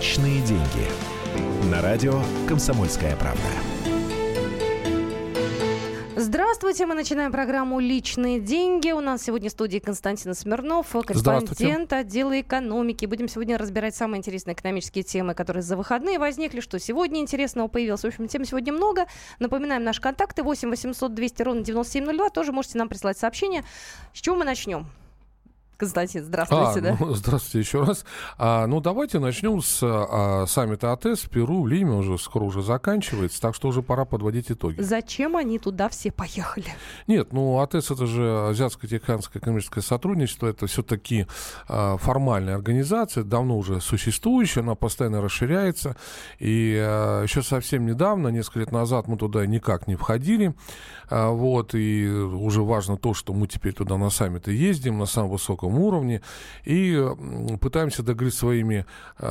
«Личные деньги» на радио «Комсомольская правда». Здравствуйте, мы начинаем программу «Личные деньги». У нас сегодня в студии Константин Смирнов, корреспондент отдела экономики. Будем сегодня разбирать самые интересные экономические темы, которые за выходные возникли, что сегодня интересного появилось. В общем, тем сегодня много. Напоминаем, наши контакты 8 800 200 ровно 9702. Тоже можете нам прислать сообщение. С чего мы начнем? Константин, здравствуйте. Здравствуйте еще раз. Давайте начнем с саммита АТЭС в Перу, в Лиме скоро заканчивается, так что уже пора подводить итоги. Зачем они туда все поехали? Нет, АТЭС — это же Азиатско-Тихоокеанское экономическое сотрудничество, это все-таки формальная организация, давно уже существующая, она постоянно расширяется, и еще совсем недавно, несколько лет назад, мы туда никак не входили, и уже важно то, что мы теперь туда на саммиты ездим, на самом высоком уровне, и пытаемся договорить своими,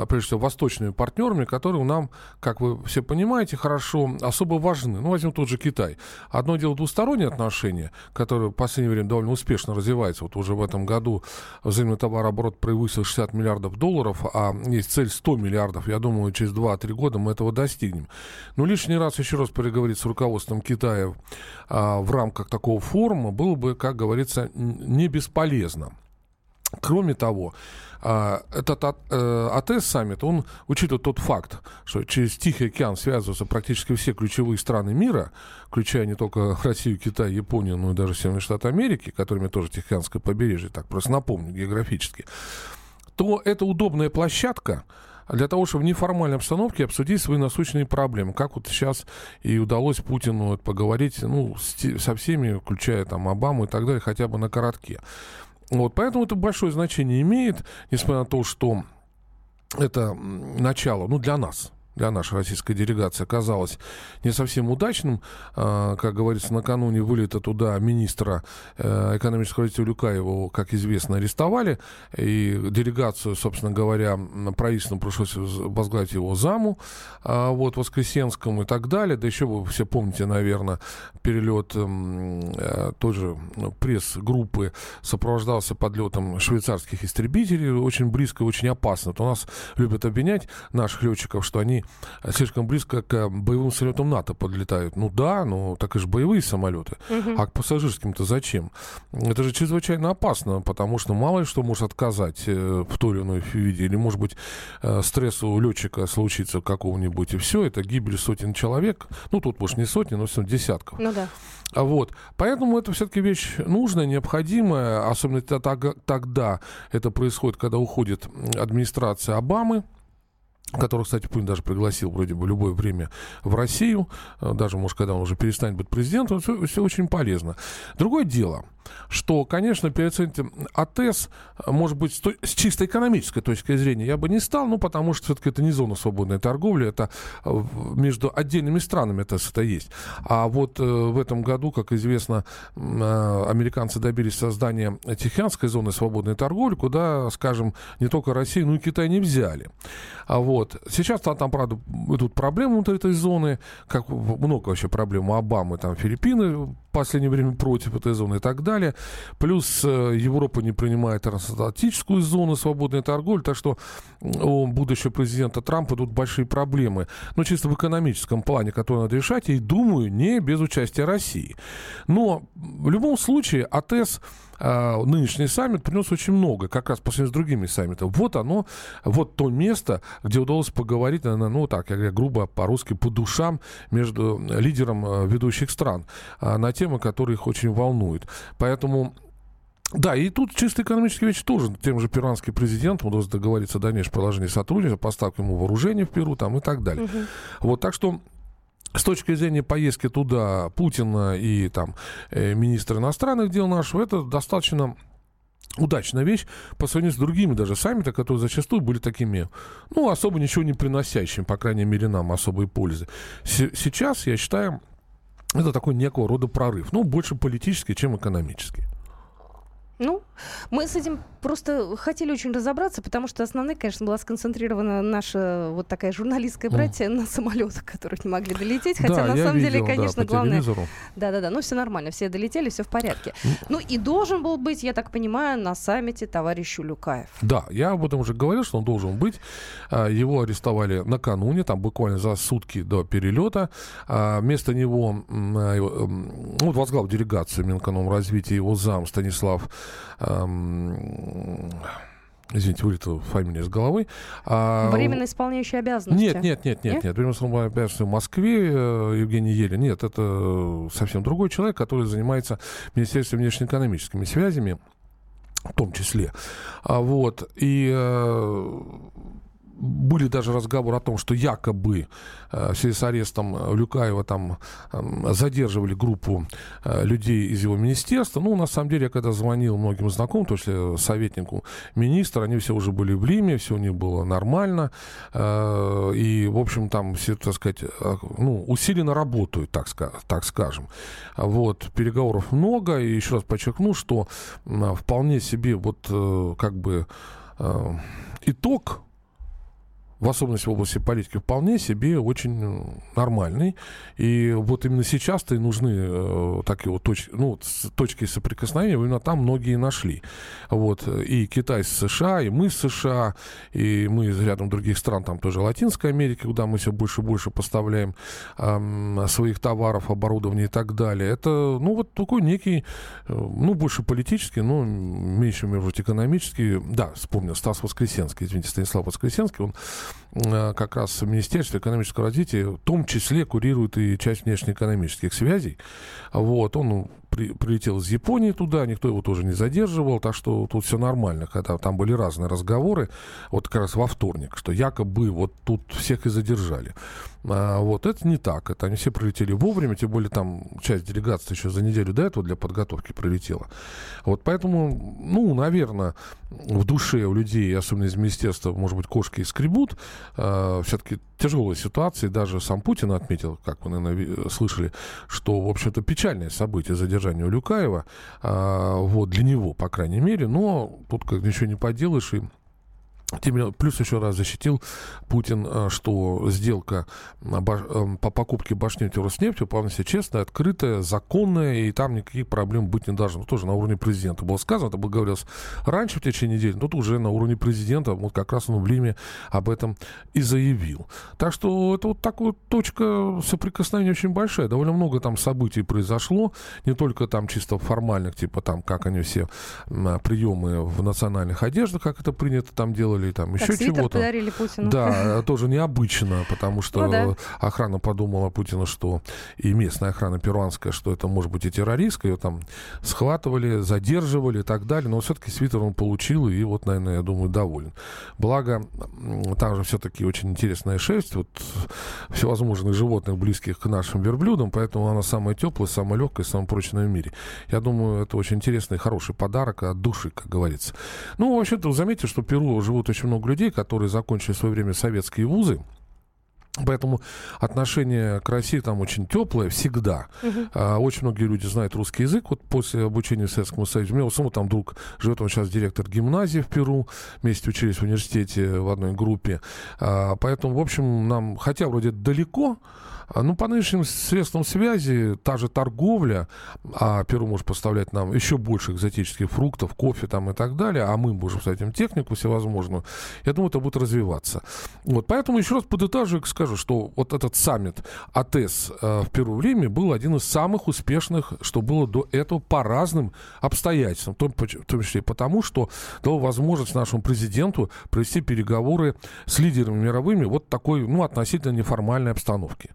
прежде всего, восточными партнерами, которые нам, как вы все понимаете, хорошо, особо важны. Возьмем тот же Китай. Одно дело двусторонние отношения, которые в последнее время довольно успешно развиваются. Уже в этом году взаимный товарооборот превысил $60 миллиардов, а есть цель $100 миллиардов. Я думаю, через 2-3 года мы этого достигнем. Лишний раз еще раз переговорить с руководством Китая в рамках такого форума было бы, как говорится, не бесполезно. Кроме того, этот АТЭС-саммит, он учитывает тот факт, что через Тихий океан связываются практически все ключевые страны мира, включая не только Россию, Китай, Японию, но и даже Соединенные Штаты Америки, которыми тоже Тихоокеанское побережье, так просто напомню географически, то это удобная площадка для того, чтобы в неформальной обстановке обсудить свои насущные проблемы, как сейчас и удалось Путину поговорить со всеми, включая Обаму и так далее, хотя бы на коротке. Поэтому это большое значение имеет, несмотря на то, что это начало, для нас, для нашей российской делегации, оказалось не совсем удачным. Как говорится, накануне вылета туда министра экономического развития Улюкаева, как известно, арестовали. И делегацию, собственно говоря, правительству пришлось возглавить его заму, Воскресенскому и так далее. Да еще вы все помните, наверное, перелет тоже пресс-группы сопровождался подлетом швейцарских истребителей. Очень близко и очень опасно. У нас любят обвинять наших летчиков, что они слишком близко к боевым самолетам НАТО подлетают. Так и же боевые самолеты. А к пассажирским-то зачем? Это же чрезвычайно опасно, потому что мало ли что может отказать в той или иной виде. Или, может быть, стресс у летчика случится какого-нибудь. И все, это гибель сотен человек. Тут, может, не сотни, но все десятков. Поэтому это все-таки вещь нужная, необходимая. Особенно тогда это происходит, когда уходит администрация Обамы, которого, кстати, Путин даже пригласил вроде бы в любое время в Россию, даже, может, когда он уже перестанет быть президентом, все очень полезно. Другое дело, что, конечно, переоценить АТЭС, может быть, с чисто экономической точки зрения я бы не стал, потому что все-таки это не зона свободной торговли, это между отдельными странами АТЭС это есть. А в этом году, как известно, американцы добились создания Тихоокеанской зоны свободной торговли, куда, скажем, не только Россию, но и Китай не взяли. Сейчас там, правда, идут проблемы внутри этой зоны, как много вообще проблем у Обамы, Филиппины в последнее время против этой зоны и так далее. Плюс Европа не принимает трансатлантическую зону свободной торговли, так что у будущего президента Трампа тут большие проблемы. Чисто в экономическом плане, который надо решать, и, думаю, не без участия России. Но в любом случае АТЭС, нынешний саммит, принес очень много, как раз по сравнению с другими саммитами. То место, где удалось поговорить, я говорю грубо по-русски, по душам между лидером ведущих стран на темы, которые их очень волнуют. Поэтому, и тут чисто экономические вещи тоже. Тем же перуанским президентом удалось договориться о дальнейшем положении сотрудничества, поставке ему вооружения в Перу и так далее. Так что с точки зрения поездки туда Путина и министра иностранных дел нашего, это достаточно удачная вещь по сравнению с другими даже саммитами, которые зачастую были такими, особо ничего не приносящими, по крайней мере, нам особой пользы. Сейчас, я считаю, это такой некого рода прорыв, больше политический, чем экономический. Ну, мы с этим просто хотели очень разобраться, потому что основная, конечно, была сконцентрирована наша вот такая журналистская братья на самолетах, которые не могли долететь, хотя на самом деле, конечно, главное... Да-да-да, ну все нормально, все долетели, все в порядке. Ну и должен был быть, я так понимаю, на саммите товарищ Улюкаев. Да, я об этом уже говорил, что он должен быть. Его арестовали накануне, там буквально за сутки до перелета. Вместо него возглавил делегацию Минэкономразвития его зам Станислав извините, вылетела фамилия из головы. Временно исполняющий обязанности. Нет. Временно исполняющий обязанности в Москве Евгений Елин. Нет, это совсем другой человек, который занимается Министерством внешнеэкономическими связями, в том числе. Вот. И были даже разговоры о том, что якобы в связи с арестом Улюкаева там задерживали группу людей из его министерства. Ну, на самом деле, я когда звонил многим знакомым, в том числе советнику министра, они все уже были в Лиме, все у них было нормально. И, в общем, там все, так сказать, ну, усиленно работают, так скажем. Вот, переговоров много. И еще раз подчеркну, что вполне себе вот как бы итог, в особенности в области политики, вполне себе очень нормальный. И вот именно сейчас-то и нужны такие вот точки соприкосновения. Именно там многие нашли. Вот. И Китай с США, и мы с США, и мы из рядом других стран, там тоже Латинская Америка, куда мы все больше и больше поставляем своих товаров, оборудования и так далее. Это, ну, вот такой некий, ну, больше политический, но меньше, может быть, экономический. Да, вспомнил, Станислав Воскресенский, он как раз Министерство экономического развития в том числе курирует и часть внешнеэкономических связей. Вот, он прилетел из Японии туда, никто его тоже не задерживал, так что тут все нормально, хотя там были разные разговоры, вот как раз во вторник, что якобы вот тут всех и задержали. Вот, это не так, это они все прилетели вовремя, тем более там часть делегации еще за неделю до этого для подготовки прилетела. Вот, поэтому, ну, наверное, в душе у людей, особенно из министерства, может быть, кошки и скребут, все-таки тяжелая ситуация, даже сам Путин отметил, как вы, наверное, слышали, что, в общем-то, печальное событие задержания Улюкаева, вот, для него, по крайней мере, но тут как ничего не поделаешь, и плюс еще раз защитил Путин, что сделка по покупке Башнефти и Роснефти вполне себе честная, открытая, законная, и там никаких проблем быть не должно. Тоже на уровне президента было сказано, это было говорилось раньше в течение недели, но тут уже на уровне президента, вот как раз он в Лиме об этом и заявил. Так что это вот такая вот точка соприкосновения очень большая, довольно много там событий произошло, не только там чисто формальных, типа там, как они все приемы в национальных одеждах, как это принято там делать, там еще так, чего-то. Подарили Путину. Да, тоже необычно, потому что охрана подумала Путина, что и местная охрана перуанская, что это может быть и террористка, ее там схватывали, задерживали и так далее, но все-таки свитер он получил и вот, наверное, я думаю, доволен. Благо, там же все-таки очень интересная шерсть, вот всевозможных животных, близких к нашим верблюдам, поэтому она самая теплая, самая легкая, самая прочная в мире. Я думаю, это очень интересный, хороший подарок от души, как говорится. Ну, вообще-то, заметьте, что в Перу живут очень много людей, которые закончили в свое время советские вузы. Поэтому отношение к России там очень теплое всегда. Очень многие люди знают русский язык. Вот после обучения в Советском Союзе. У меня у самого там друг живет, он сейчас директор гимназии в Перу. Вместе учились в университете в одной группе. Поэтому, в общем, нам, хотя вроде далеко, но по нынешним средствам связи, та же торговля, а Перу может поставлять нам еще больше экзотических фруктов, кофе там и так далее, а мы можем с этим технику всевозможную. Я думаю, это будет развиваться. Вот. Поэтому еще раз подытожу, скажу, что вот этот саммит АТЭС в Перу в Лиме был один из самых успешных, что было до этого по разным обстоятельствам, в том числе и потому, что дал возможность нашему президенту провести переговоры с лидерами мировыми вот такой, ну, относительно неформальной обстановке.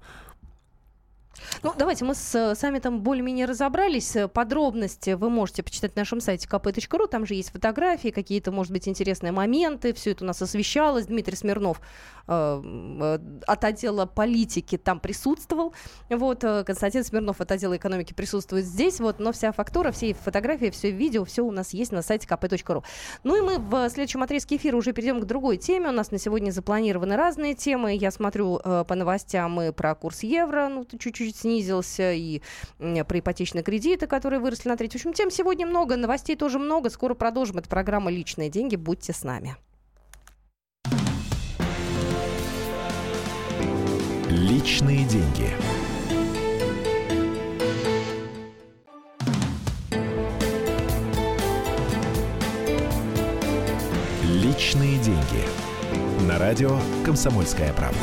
Ну, давайте мы с саммитом более-менее разобрались. Подробности вы можете почитать на нашем сайте kp.ru. Там же есть фотографии, какие-то, может быть, интересные моменты. Все это у нас освещалось. Дмитрий Смирнов от отдела политики там присутствовал. Вот, Константин Смирнов от отдела экономики присутствует здесь. Вот, но вся фактура, все фотографии, все видео, все у нас есть на сайте kp.ru. Ну и мы в следующем отрезке эфира уже перейдем к другой теме. У нас на сегодня запланированы разные темы. Я смотрю по новостям и про курс евро. Ну, чуть-чуть чуть снизился, и про ипотечные кредиты, которые выросли на треть. В общем, тем сегодня много, новостей тоже много. Скоро продолжим. Это программа «Личные деньги». Будьте с нами. Личные деньги. Личные деньги. На радио «Комсомольская правда».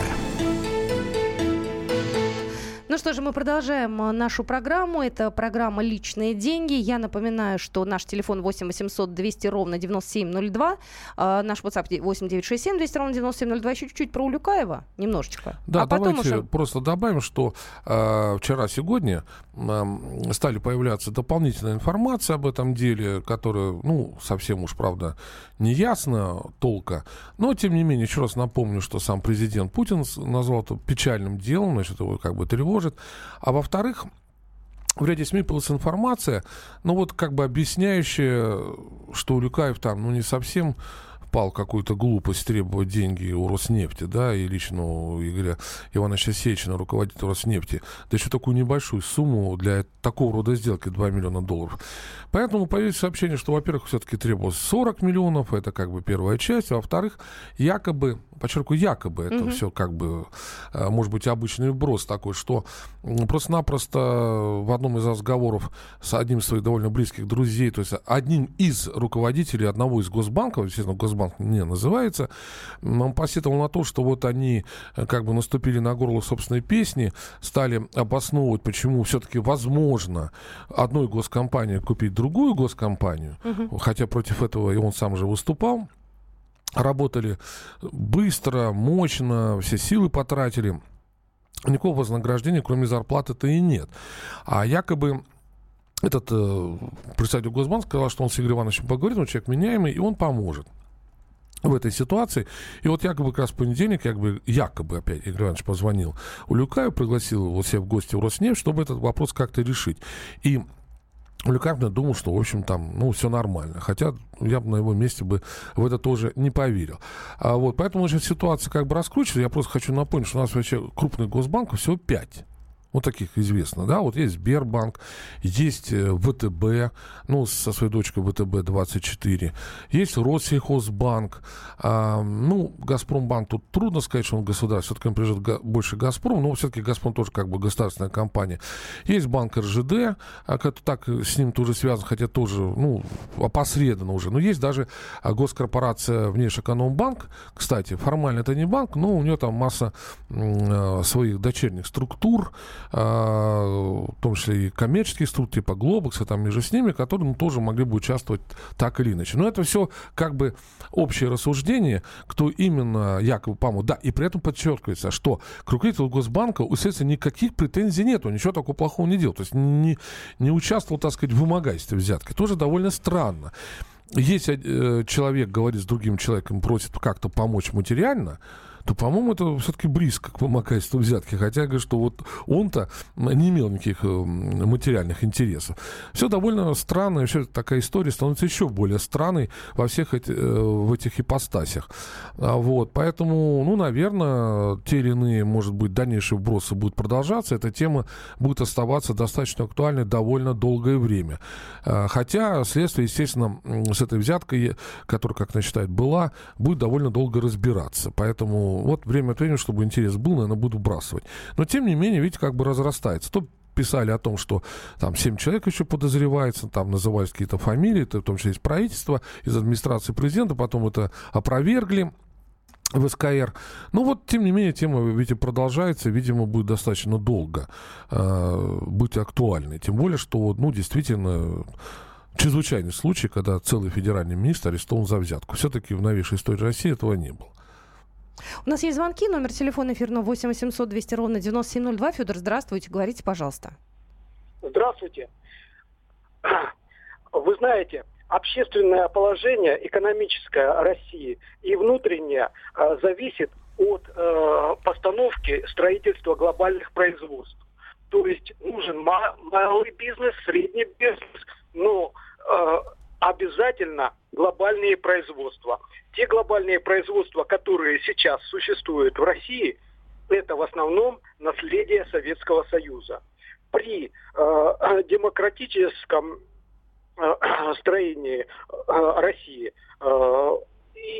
Ну что же, мы продолжаем нашу программу. Это программа «Личные деньги». Я напоминаю, что наш телефон 8 800 200 ровно 9702. Наш WhatsApp 8 967 200 ровно 9702. Еще чуть-чуть про Улюкаева. Немножечко. Да, давайте уже... просто добавим, что вчера-сегодня стали появляться дополнительная информация об этом деле, которая, ну, совсем уж, правда, не ясна толка. Но, тем не менее, еще раз напомню, что сам президент Путин назвал это печальным делом, значит, его как бы тревожит. А во-вторых, в ряде СМИ появилась информация, ну вот как бы объясняющая, что Улюкаев там, ну не совсем впал в какую-то глупость требовать деньги у Роснефти, да, и лично у Игоря Ивановича Сечина, руководителя Роснефти, да еще такую небольшую сумму для такого рода сделки, 2 миллиона долларов. Поэтому появилось сообщение, что, во-первых, все-таки требовалось 40 миллионов, это как бы первая часть, а во-вторых, якобы, подчеркиваю, якобы, это все как бы, может быть, обычный вброс такой, что просто-напросто в одном из разговоров с одним из своих довольно близких друзей, то есть одним из руководителей одного из госбанков, естественно, Госбанк не называется, он посетовал на то, что вот они как бы наступили на горло собственной песни, стали обосновывать, почему все-таки возможно одной госкомпании купить другую госкомпанию, хотя против этого и он сам же выступал. Работали быстро, мощно, все силы потратили. Никакого вознаграждения, кроме зарплаты-то и нет. А якобы этот представитель Госбанка сказал, что он с Игорем Ивановичем поговорит, он человек меняемый, и он поможет в этой ситуации. И вот якобы как раз в понедельник, якобы опять Игорь Иванович позвонил Улюкаеву, пригласил его себе в гости в Роснефть, чтобы этот вопрос как-то решить. И Улюкаев думал, что, в общем, там, ну, все нормально. Хотя я бы на его месте бы в это тоже не поверил. А вот, поэтому сейчас ситуация как бы раскручивается. Я просто хочу напомнить, что у нас вообще крупных госбанков всего 5. Вот таких известно, да, вот есть Сбербанк, есть ВТБ, ну, со своей дочкой ВТБ-24, есть Россельхозбанк, ну, Газпромбанк, тут трудно сказать, что он государственный, все-таки он принадлежит больше Газпрому, но все-таки Газпром тоже как бы государственная компания. Есть банк РЖД, так с ним тоже связано, хотя тоже, ну, опосредованно уже, но есть даже госкорпорация Внешэкономбанк, кстати, формально это не банк, но у нее там масса своих дочерних структур, в том числе и коммерческие структуры типа Глобекса, там между с ними, которые, ну, тоже могли бы участвовать так или иначе. Но это все как бы общее рассуждение, кто именно якобы помог. Да, и при этом подчеркивается, что к руководителю Госбанка, естественно, никаких претензий нету, ничего такого плохого не делал. То есть не участвовал, так сказать, в вымогательстве взятки. Тоже довольно странно. Если человек говорит с другим человеком, просит как-то помочь материально, то, по-моему, это все-таки близко к вымогательству взятки. Хотя, я говорю, что вот он-то не имел никаких материальных интересов. Все довольно странно, и все такая история становится еще более странной во всех этих ипостасях. Вот, поэтому, ну, наверное, те или иные, может быть, дальнейшие вбросы будут продолжаться. Эта тема будет оставаться достаточно актуальной довольно долгое время. Хотя следствие, естественно, с этой взяткой, которая, как она считает, была, будет довольно долго разбираться. Поэтому вот время от времени, чтобы интерес был, наверное, буду вбрасывать. Но, тем не менее, видите, как бы разрастается. То писали о том, что там 7 человек еще подозревается, там назывались какие-то фамилии, в том числе из правительства, из администрации президента, потом это опровергли в СКР. Ну вот, тем не менее, тема, видите, продолжается, видимо, будет достаточно долго быть актуальной. Тем более, что, ну, действительно... чрезвычайный случай, когда целый федеральный министр арестован за взятку. Все-таки в новейшей истории России этого не было. У нас есть звонки. Номер телефона эфирного 8 800 200 ровно 9702. Федор, здравствуйте. Говорите, пожалуйста. Здравствуйте. Вы знаете, общественное положение экономическое России и внутреннее зависит от постановки строительства глобальных производств. То есть нужен малый бизнес, средний бизнес, но обязательно глобальные производства. Те глобальные производства, которые сейчас существуют в России, это в основном наследие Советского Союза. При демократическом строении России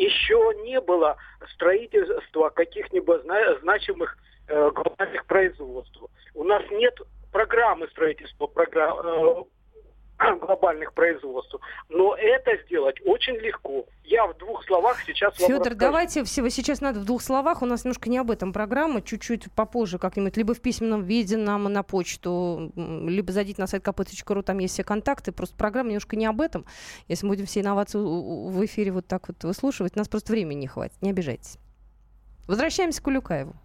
еще не было строительства каких-нибудь значимых глобальных производств. У нас нет программы строительства глобальных производств. Но это сделать очень легко. Я в двух словах сейчас вам расскажу. Федор, давайте всего сейчас надо в двух словах. У нас немножко не об этом программа. Чуть-чуть попозже как-нибудь. Либо в письменном виде нам на почту, либо зайдите на сайт kp.ru, там есть все контакты. Просто программа немножко не об этом. Если мы будем все инновации в эфире вот так вот выслушивать, нас просто времени не хватит. Не обижайтесь. Возвращаемся к Улюкаеву.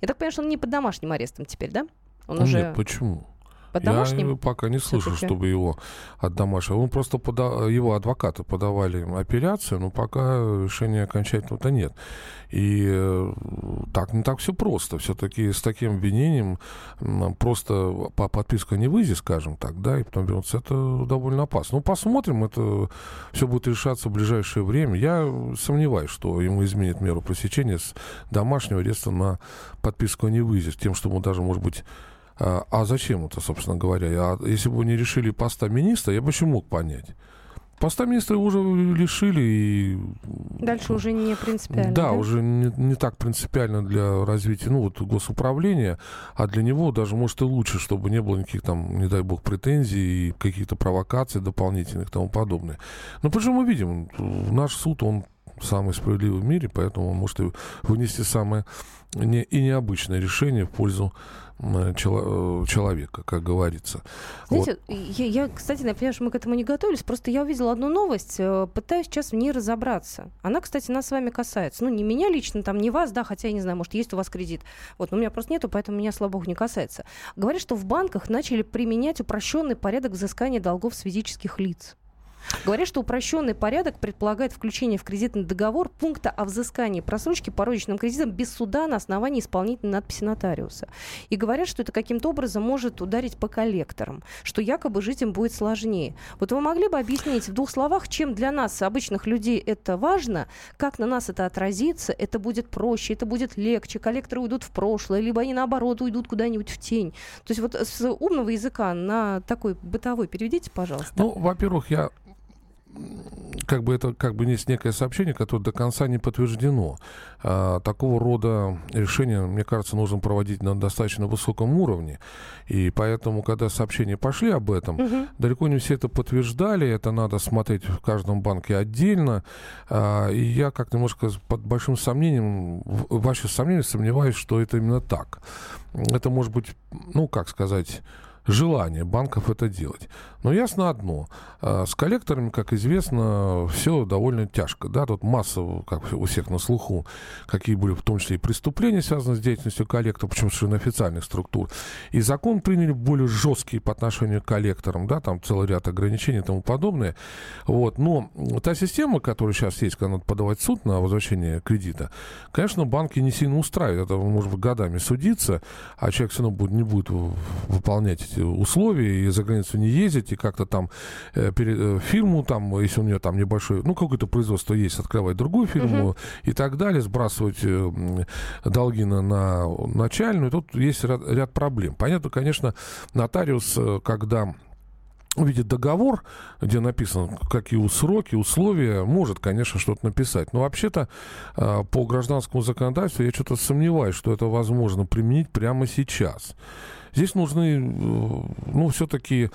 Я так понимаю, что он не под домашним арестом теперь, да? Он уже... Нет, почему? Я пока не слышал, чтобы его от домашнего. Он просто его адвокаты подавали апелляцию, но пока решения окончательного-то нет. И так, не так все просто. Все-таки с таким обвинением просто по подписку не выйти, скажем так, да, и потом вернуться, это довольно опасно. Ну, посмотрим, это все будет решаться в ближайшее время. Я сомневаюсь, что ему изменят меру пресечения с домашнего ареста на подписку не выйти, тем, что ему даже, может быть, а зачем это, собственно говоря? Если бы не решили поста министра, я бы еще мог понять. Поста министра уже лишили. И... Дальше уже не принципиально. Да, уже не так принципиально для развития госуправления. А для него даже, может, и лучше, чтобы не было никаких там, не дай бог, претензий и каких-то провокаций дополнительных и тому подобное. Но почему мы видим? Наш суд, он самый справедливый в мире, поэтому он может вынести самое необычное решение в пользу человека, как говорится. Знаете, вот. я, кстати, я понимаю, что мы к этому не готовились, просто я увидела одну новость, пытаюсь сейчас в ней разобраться. Она, кстати, нас с вами касается. Ну, не меня лично, там, не вас, да, хотя я не знаю, может, есть у вас кредит. Вот, но у меня просто нету, поэтому меня, слава богу, не касается. Говорят, что в банках начали применять упрощенный порядок взыскания долгов с физических лиц. Говорят, что упрощенный порядок предполагает включение в кредитный договор пункта о взыскании просрочки по розничным кредитам без суда на основании исполнительной надписи нотариуса. И говорят, что это каким-то образом может ударить по коллекторам, что якобы жить им будет сложнее. Вот вы могли бы объяснить в двух словах, чем для нас, обычных людей, это важно, как на нас это отразится, это будет проще, это будет легче, коллекторы уйдут в прошлое, либо они, наоборот, уйдут куда-нибудь в тень. То есть вот с умного языка на такой бытовой переведите, пожалуйста. Ну, во-первых, я... Это есть некое сообщение, которое до конца не подтверждено. Такого рода решения, мне кажется, нужно проводить на достаточно высоком уровне. И поэтому, когда сообщения пошли об этом, далеко не все это подтверждали. Это надо смотреть в каждом банке отдельно. И я как немножко под большим сомнением, ваши сомнения, сомневаюсь, что это именно так. Это может быть, желание банков это делать. Но ясно одно. С коллекторами, как известно, все довольно тяжко. Да? Тут масса, как у всех на слуху, какие были в том числе и преступления, связанные с деятельностью коллектора, причем совершенно официальных структур. И закон приняли более жесткий по отношению к коллекторам. Да? Там целый ряд ограничений и тому подобное. Вот. Но та система, которая сейчас есть, когда надо подавать в суд на возвращение кредита, конечно, банки не сильно устраивают. Это может быть годами судиться, а человек все равно не будет выполнять эти условия и за границу не ездить, и как-то там фирму, там, если у нее там небольшое, какое-то производство есть, открывать другую фирму и так далее, сбрасывать долги на начальную. Тут есть ряд проблем. Понятно, конечно, нотариус, когда увидит договор, где написано, какие сроки, условия, может, конечно, что-то написать. Но вообще-то по гражданскому законодательству я что-то сомневаюсь, что это возможно применить прямо сейчас. Здесь нужны, все-таки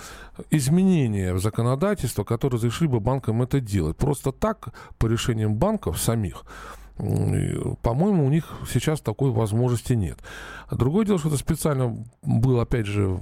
изменения в законодательстве, которые разрешили бы банкам это делать. Просто так, по решениям банков самих, по-моему, у них сейчас такой возможности нет. Другое дело, что это специально был, опять же,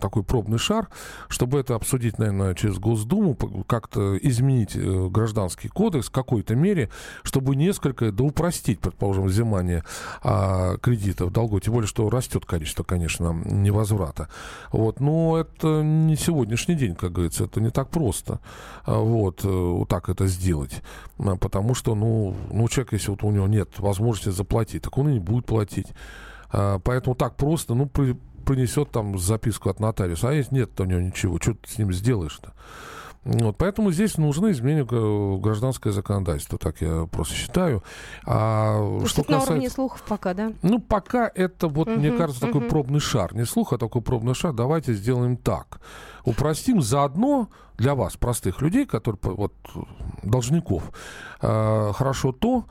такой пробный шар, чтобы это обсудить, наверное, через Госдуму, как-то изменить гражданский кодекс в какой-то мере, чтобы несколько, упростить, предположим, взимание кредитов, долгов, тем более, что растет количество, конечно, невозврата. Вот. Но это не сегодняшний день, как говорится, это не так просто вот так это сделать, потому что, человек, если у него нет возможности заплатить, так он и не будет платить. Поэтому так просто, принесет там записку от нотариуса, а если нет, то у него ничего, что ты с ним сделаешь-то? Вот, поэтому здесь нужны изменения в гражданское законодательство, так я просто считаю. На уровне слухов пока, да? Ну, пока это, вот, мне кажется, такой пробный шар. Не слух, а такой пробный шар. Давайте сделаем так. Упростим заодно для вас, простых людей, которые, вот, должников, хорошо то,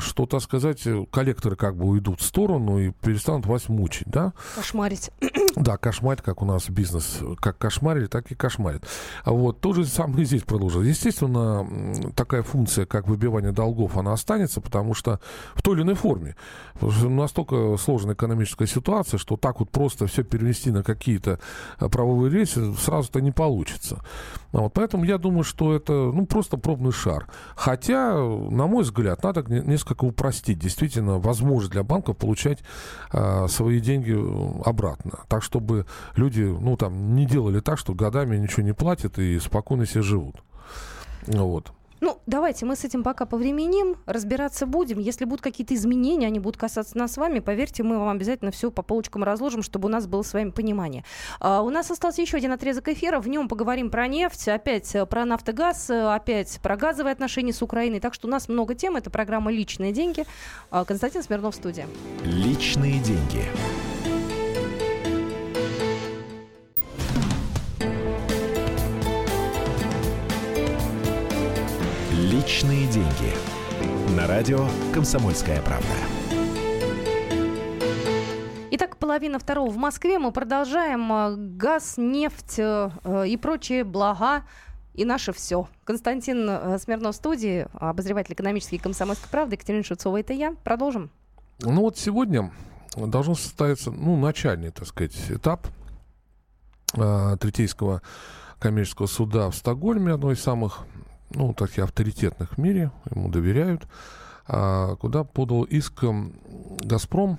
что, так сказать, коллекторы как бы уйдут в сторону и перестанут вас мучить, да? Кошмарить. Да, кошмарить, как у нас бизнес. Как кошмарили, так и кошмарит. Вот, то же самое здесь продолжилось. Естественно, такая функция, как выбивание долгов, она останется, потому что в той или иной форме. Потому что настолько сложная экономическая ситуация, что так вот просто все перевести на какие-то правовые рельсы сразу-то не получится. Вот, поэтому я думаю, что это, ну, просто пробный шар. Хотя, на мой взгляд, надо несколько упростить действительно возможность для банков получать свои деньги обратно. Так, чтобы люди, ну, там, не делали так, что годами ничего не платят и спокойно себе живут. Вот. Ну, давайте мы с этим пока повременим, разбираться будем. Если будут какие-то изменения, они будут касаться нас с вами, поверьте, мы вам обязательно все по полочкам разложим, чтобы у нас было с вами понимание. У нас остался еще один отрезок эфира, в нем поговорим про нефть, опять про нафтогаз, опять про газовые отношения с Украиной. Так что у нас много тем, это программа «Личные деньги». Константин Смирнов, студия. «Личные деньги». «Личные деньги» на радио «Комсомольская правда». Итак, 13:30 в Москве. Мы продолжаем. Газ, нефть и прочие блага. И наше все. Константин Смирнов в студии, обозреватель экономической «Комсомольской правды». Екатерина Шевцова, это я. Продолжим. Ну вот сегодня должен состояться, ну, начальный, так сказать, этап Третейского коммерческого суда в Стокгольме, одной из самых, ну, так и авторитетных в мире, ему доверяют, куда подал иск «Газпром»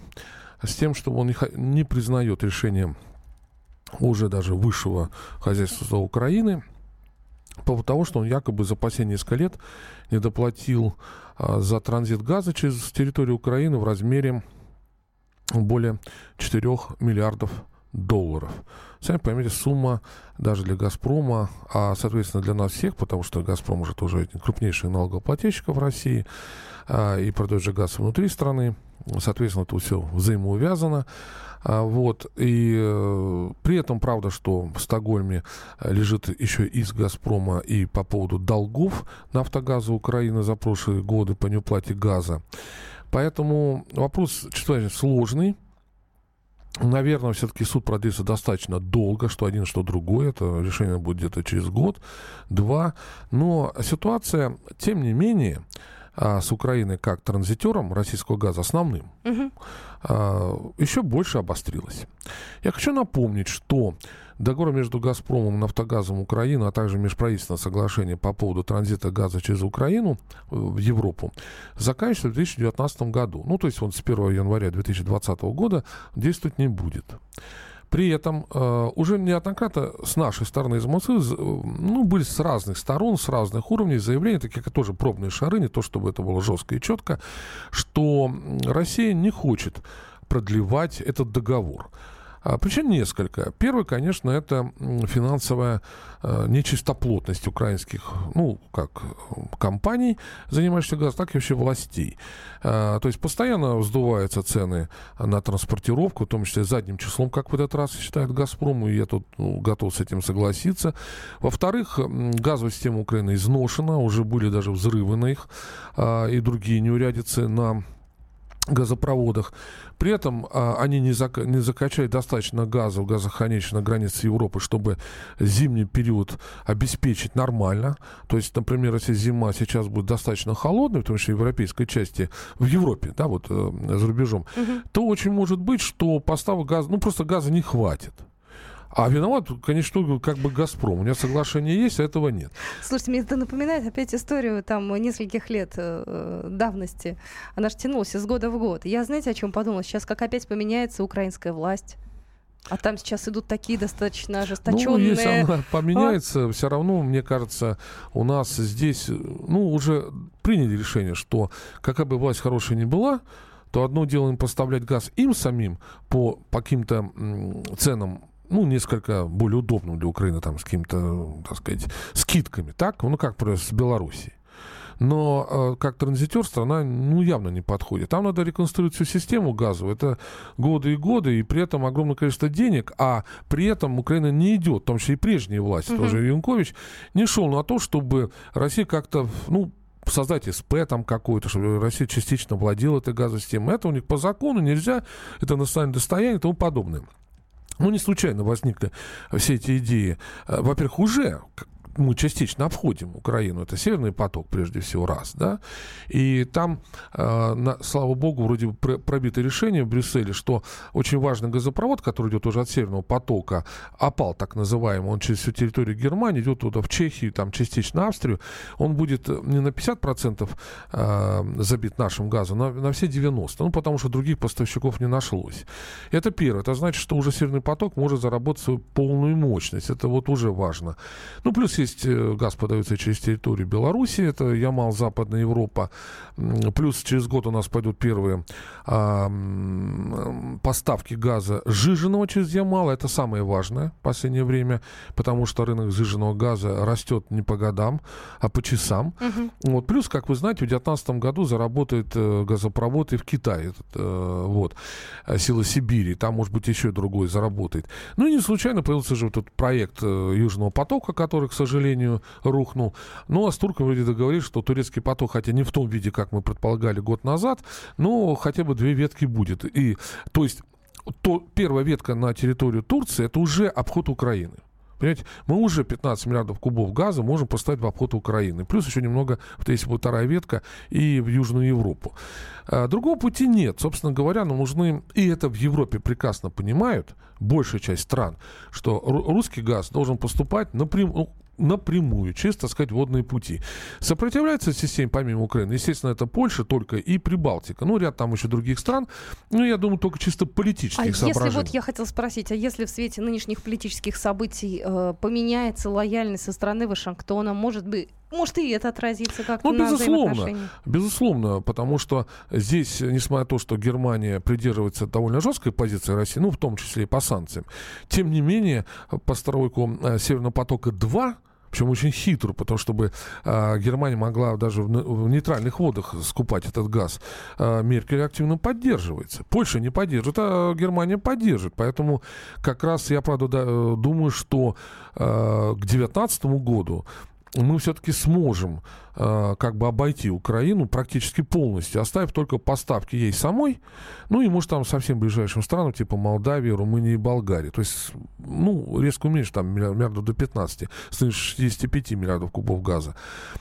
с тем, что он не признает решение уже даже высшего хозяйственного суда Украины по поводу того, что он якобы за последние несколько лет недоплатил за транзит газа через территорию Украины в размере более 4 миллиардов долларов. Сами поймите, сумма даже для «Газпрома», а, соответственно, для нас всех, потому что «Газпром» уже тоже крупнейший налогоплательщик в России и продает же газ внутри страны. Соответственно, это все взаимоувязано. Вот. И при этом, правда, что в Стокгольме лежит еще иск «Газпрома» и по поводу долгов нафтогаза Украины за прошлые годы по неуплате газа. Поэтому вопрос чрезвычайно сложный. Наверное, все-таки суд продлится достаточно долго, что один, что другой. Это решение будет где-то через год-два. Но ситуация, тем не менее, с Украиной как транзитером российского газа основным, еще больше обострилась. Я хочу напомнить, что договор между «Газпромом» и «Нафтогазом Украины», а также межправительственное соглашение по поводу транзита газа через Украину в Европу заканчивается в 2019 году. Ну, то есть он с 1 января 2020 года действовать не будет. При этом уже неоднократно с нашей стороны из Москвы, ну, были с разных сторон, с разных уровней заявления, такие как тоже пробные шары, не то чтобы это было жестко и четко, что Россия не хочет продлевать этот договор. Причин несколько. Первое, конечно, это финансовая нечистоплотность украинских, ну, как компаний, занимающихся газом, так и вообще властей. То есть постоянно вздуваются цены на транспортировку, в том числе задним числом, как в этот раз считает «Газпром», и я тут, ну, готов с этим согласиться. Во-вторых, газовая система Украины изношена, уже были даже взрывы на их и другие неурядицы на газопроводах. При этом они не закачали достаточно газа в газохранилище на границе Европы, чтобы зимний период обеспечить нормально. То есть, например, если зима сейчас будет достаточно холодной, потому что в европейской части, в Европе, да, вот за рубежом, то очень может быть, что поставок газа, ну, просто газа не хватит. А виноват, конечно, как бы «Газпром». У меня соглашение есть, а этого нет. Слушайте, мне это напоминает опять историю там нескольких лет давности. Она же тянулась из года в год. Я, знаете, о чем подумала? Сейчас как опять поменяется украинская власть. А там сейчас идут такие достаточно ожесточенные... Ну, если она поменяется, все равно, мне кажется, у нас здесь, ну, уже приняли решение, что какая бы власть хорошая ни была, то одно дело им поставлять газ им самим по каким-то ценам, ну, несколько более удобным для Украины, там, с какими-то, так сказать, скидками, так, ну, как, например, с Белоруссией. Но как транзитер страна, ну, явно не подходит. Там надо реконструировать всю систему газовую. Это годы и годы, и при этом огромное количество денег, а при этом Украина не идет, в том числе и прежняя власть, тоже Янукович, не шел на то, чтобы Россия как-то, ну, создать СП там какой-то, чтобы Россия частично владела этой газовой системой. Это у них по закону нельзя, это национальное достояние и тому подобное. Ну, не случайно возникли все эти идеи. Во-первых, уже мы частично обходим Украину. Это Северный поток, прежде всего, раз, да. И там, слава богу, вроде бы пробито решение в Брюсселе, что очень важный газопровод, который идет уже от Северного потока, АПАЛ, так называемый, он через всю территорию Германии, идет туда в Чехию, там частично Австрию, он будет не на 50% забит нашим газом, а на все 90%. Ну, потому что других поставщиков не нашлось. Это первое. Это значит, что уже Северный поток может заработать свою полную мощность. Это вот уже важно. Ну, плюс есть газ подается через территорию Беларуси, это Ямал, Западная Европа. Плюс через год у нас пойдут первые поставки газа сжиженного через Ямал. Это самое важное в последнее время, потому что рынок сжиженного газа растет не по годам, а по часам. Вот. Плюс, как вы знаете, в 2019 году заработает газопровод и в Китае. Этот, вот, сила Сибири. Там, может быть, еще и другой заработает. Ну и не случайно появился же вот этот проект Южного потока, который, к сожалению, рухнул. Ну, а с турками вроде договорились, что турецкий поток, хотя не в том виде, как мы предполагали год назад, но хотя бы 2 ветки будет. И, то есть, первая ветка на территорию Турции — это уже обход Украины. Понимаете, мы уже 15 миллиардов кубов газа можем поставить в обход Украины. Плюс еще немного, вот если будет 2-я ветка, и в Южную Европу. Другого пути нет. Собственно говоря, нам нужны, и это в Европе прекрасно понимают, большая часть стран, что русский газ должен поступать напрямую, через, так сказать, водные пути. Сопротивляется системе, помимо Украины, естественно, это Польша только и Прибалтика. Ну, ряд там еще других стран. Ну, я думаю, только чисто политических соображений. Если вот я хотела спросить, а если в свете нынешних политических событий поменяется лояльность со стороны Вашингтона, может и это отразится как-то на взаимоотношениях? Безусловно, потому что здесь, несмотря на то, что Германия придерживается довольно жесткой позиции России, ну, в том числе и по санкциям, тем не менее, постройку Северного потока-2, причем очень хитро, потому что чтобы Германия могла даже в нейтральных водах скупать этот газ, Меркель активно поддерживается. Польша не поддержит, а Германия поддержит. Поэтому как раз я, правда, думаю, что к 2019 году мы все-таки сможем как бы обойти Украину практически полностью, оставив только поставки ей самой, ну и, может, там совсем ближайшим странам, типа Молдавии, Румынии и Болгарии. То есть, ну, резко уменьшить там миллиардов до 15, с 65 миллиардов кубов газа.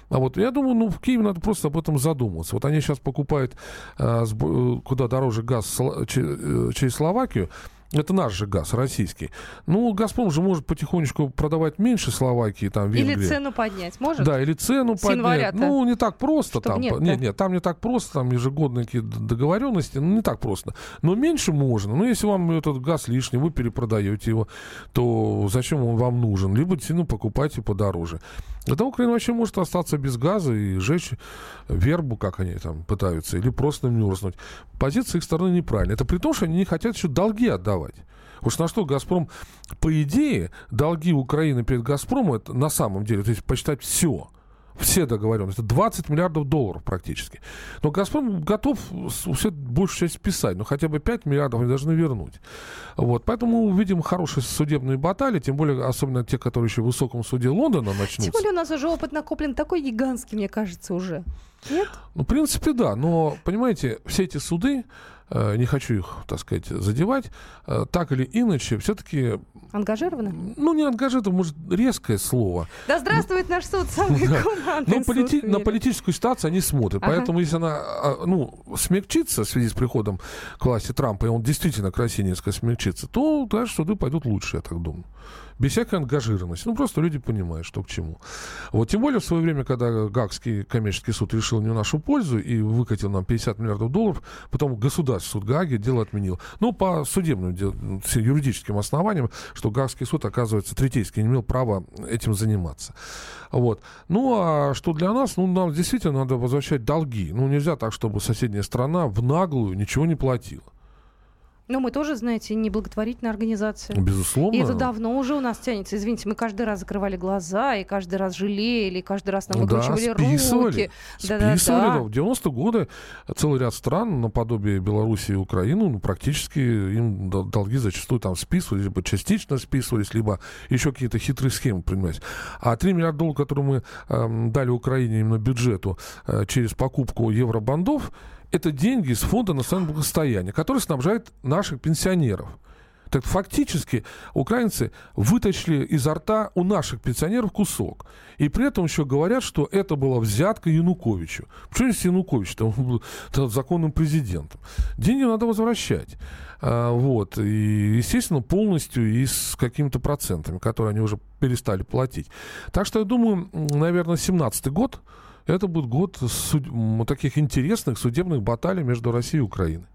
А вот я думаю, ну, в Киеве надо просто об этом задуматься. Вот они сейчас покупают куда дороже газ через Словакию. Это наш же газ, российский. Ну, «Газпром» же может потихонечку продавать меньше Словакии, там, Венгрии. Или цену поднять, может? Да, или цену с поднять. Января-то? Ну, не так просто. Там не так просто, там ежегодные договоренности, ну, не так просто. Но меньше можно. Ну, если вам этот газ лишний, вы перепродаете его, то зачем он вам нужен? Либо действительно покупайте подороже. Тогда Украина вообще может остаться без газа и сжечь вербу, как они там пытаются, или просто мерзнуть. Позиция их стороны неправильная. Это при том, что они не хотят еще долги отдавать. Уж на что «Газпром», по идее, долги Украины перед «Газпромом», это на самом деле, то есть посчитать все договоренности, 20 миллиардов долларов практически. Но «Газпром» готов все, большую часть списать, но хотя бы 5 миллиардов они должны вернуть. Вот. Поэтому мы увидим хорошие судебные баталии, тем более, особенно те, которые еще в высоком суде Лондона начнутся. Тем более у нас уже опыт накоплен такой гигантский, мне кажется, уже. Нет? Ну, в принципе, да. Но, понимаете, все эти суды, не хочу их, так сказать, задевать, так или иначе, все-таки... Ангажированы? Ну, не ангажированы, может, резкое слово. Да здравствует наш суд, самый командный суд в мире. На политическую ситуацию они смотрят. Поэтому, если она, смягчится в связи с приходом к власти Трампа, и он действительно к России несколько смягчится, то дальше суды пойдут лучше, я так думаю. Без всякой ангажированности. Ну, просто люди понимают, что к чему. Вот, тем более в свое время, когда Гаагский коммерческий суд решил не в нашу пользу и выкатил нам 50 миллиардов долларов, потом Государственный суд Гааги дело отменил. Но по судебным юридическим основаниям, что Гаагский суд, оказывается, третейский, не имел права этим заниматься. Вот. Ну, а что для нас? Ну, нам действительно надо возвращать долги. Ну, нельзя так, чтобы соседняя страна в наглую ничего не платила. Но мы тоже, знаете, не благотворительная организация. Безусловно. И это давно уже у нас тянется. Извините, мы каждый раз закрывали глаза, и каждый раз жалели, и каждый раз нам выкручивали руки. Списывали. В 90-е годы целый ряд стран, наподобие Белоруссии и Украины, практически им долги зачастую там списывались, либо частично списывались, либо еще какие-то хитрые схемы принимались. А 3 миллиарда долларов, которые мы дали Украине именно бюджету через покупку евробандов, это деньги из фонда национального благосостояния, который снабжает наших пенсионеров. Так фактически украинцы вытащили изо рта у наших пенсионеров кусок. И при этом еще говорят, что это была взятка Януковичу. Почему не с Януковичем? Он был законным президентом. Деньги надо возвращать. Вот. И, естественно, полностью и с какими-то процентами, которые они уже перестали платить. Так что, я думаю, наверное, 2017 год. Это будет год таких интересных судебных баталий между Россией и Украиной.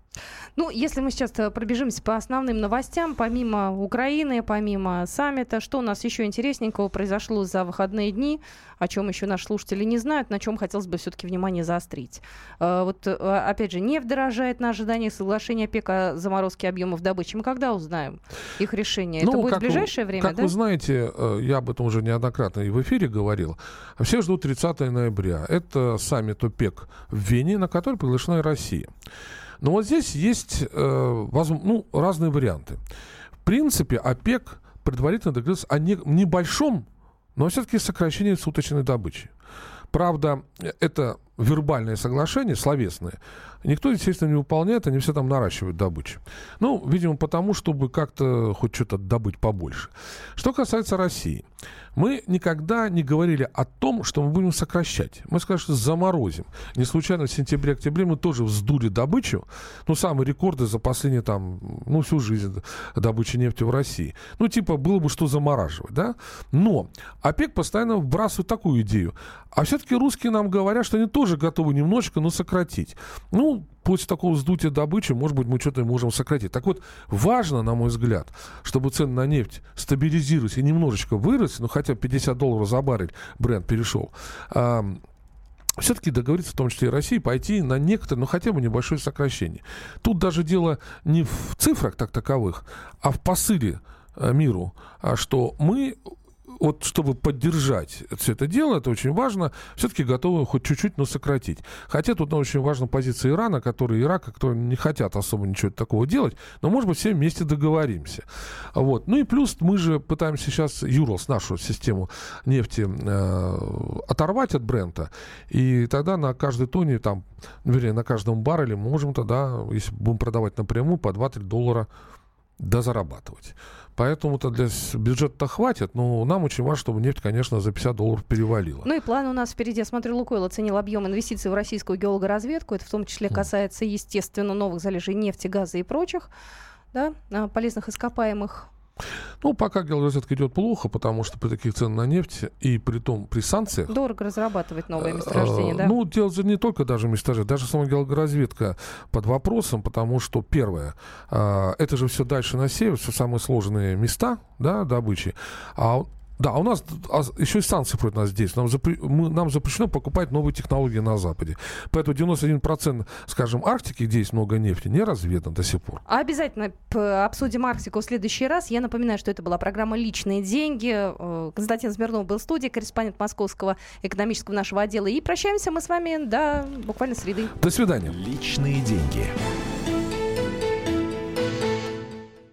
Если мы сейчас пробежимся по основным новостям, помимо Украины, помимо саммита, что у нас еще интересненького произошло за выходные дни, о чем еще наши слушатели не знают, на чем хотелось бы все-таки внимание заострить. Опять же, нефть дорожает на ожидание соглашения ОПЕК о заморозке объемов добычи. Мы когда узнаем их решение? Это будет в ближайшее время, да? Как вы знаете, я об этом уже неоднократно и в эфире говорил, все ждут 30 ноября. Это саммит ОПЕК в Вене, на который приглашена и Россия. Но вот здесь есть разные варианты. В принципе, ОПЕК предварительно договорился о небольшом, но все-таки сокращении суточной добычи. Правда, это вербальное соглашение, словесное. Никто, естественно, не выполняет, они все там наращивают добычу. Видимо, потому, чтобы как-то хоть что-то добыть побольше. Что касается России. Мы никогда не говорили о том, что мы будем сокращать. Мы, конечно, заморозим. Не случайно в сентябре-октябре мы тоже вздули добычу. Самые рекорды за последние всю жизнь добычи нефти в России. Было бы что замораживать, да? Но ОПЕК постоянно вбрасывает такую идею. А все-таки русские нам говорят, что они тоже готовы немножечко, но сократить. После такого сдутия добычи, может быть, мы что-то можем сократить. Так вот, важно, на мой взгляд, чтобы цены на нефть стабилизировались и немножечко выросли, хотя $50 за баррель Brent перешел, все-таки договориться, в том числе и России, пойти на некоторое, хотя бы небольшое сокращение. Тут даже дело не в цифрах так таковых, а в посыле миру, что мы... чтобы поддержать все это дело, это очень важно, все-таки готовы хоть чуть-чуть, но сократить. Хотя тут очень важна позиция Ирака, которые не хотят особо ничего такого делать, но, может быть, все вместе договоримся. И плюс мы же пытаемся сейчас Юрос, нашу систему нефти, оторвать от Брента, и тогда на каждой тоне, на каждом барреле мы можем тогда, если будем продавать напрямую, по $2-3 дозарабатывать. Поэтому-то для бюджета хватит, но нам очень важно, чтобы нефть, конечно, за $50 перевалила. И план у нас впереди. Я смотрю, Лукойл оценил объем инвестиций в российскую геологоразведку. Это в том числе касается, естественно, новых залежей нефти, газа и прочих, да, полезных ископаемых. Пока геологоразведка идет плохо, потому что при таких ценах на нефть и при санкциях... Дорого разрабатывать новые месторождения, да? Дело не только даже месторождения, даже сама геологоразведка под вопросом, потому что, первое, это же все дальше на север, все самые сложные места, да, добычи, у нас еще и санкции против нас здесь. Нам запрещено покупать новые технологии на Западе. Поэтому 91%, скажем, Арктики, где есть много нефти, не разведан до сих пор. Обязательно обсудим Арктику в следующий раз. Я напоминаю, что это была программа «Личные деньги». Константин Смирнов был в студии, корреспондент Московского экономического нашего отдела. И прощаемся мы с вами до буквально среды. До свидания. «Личные деньги».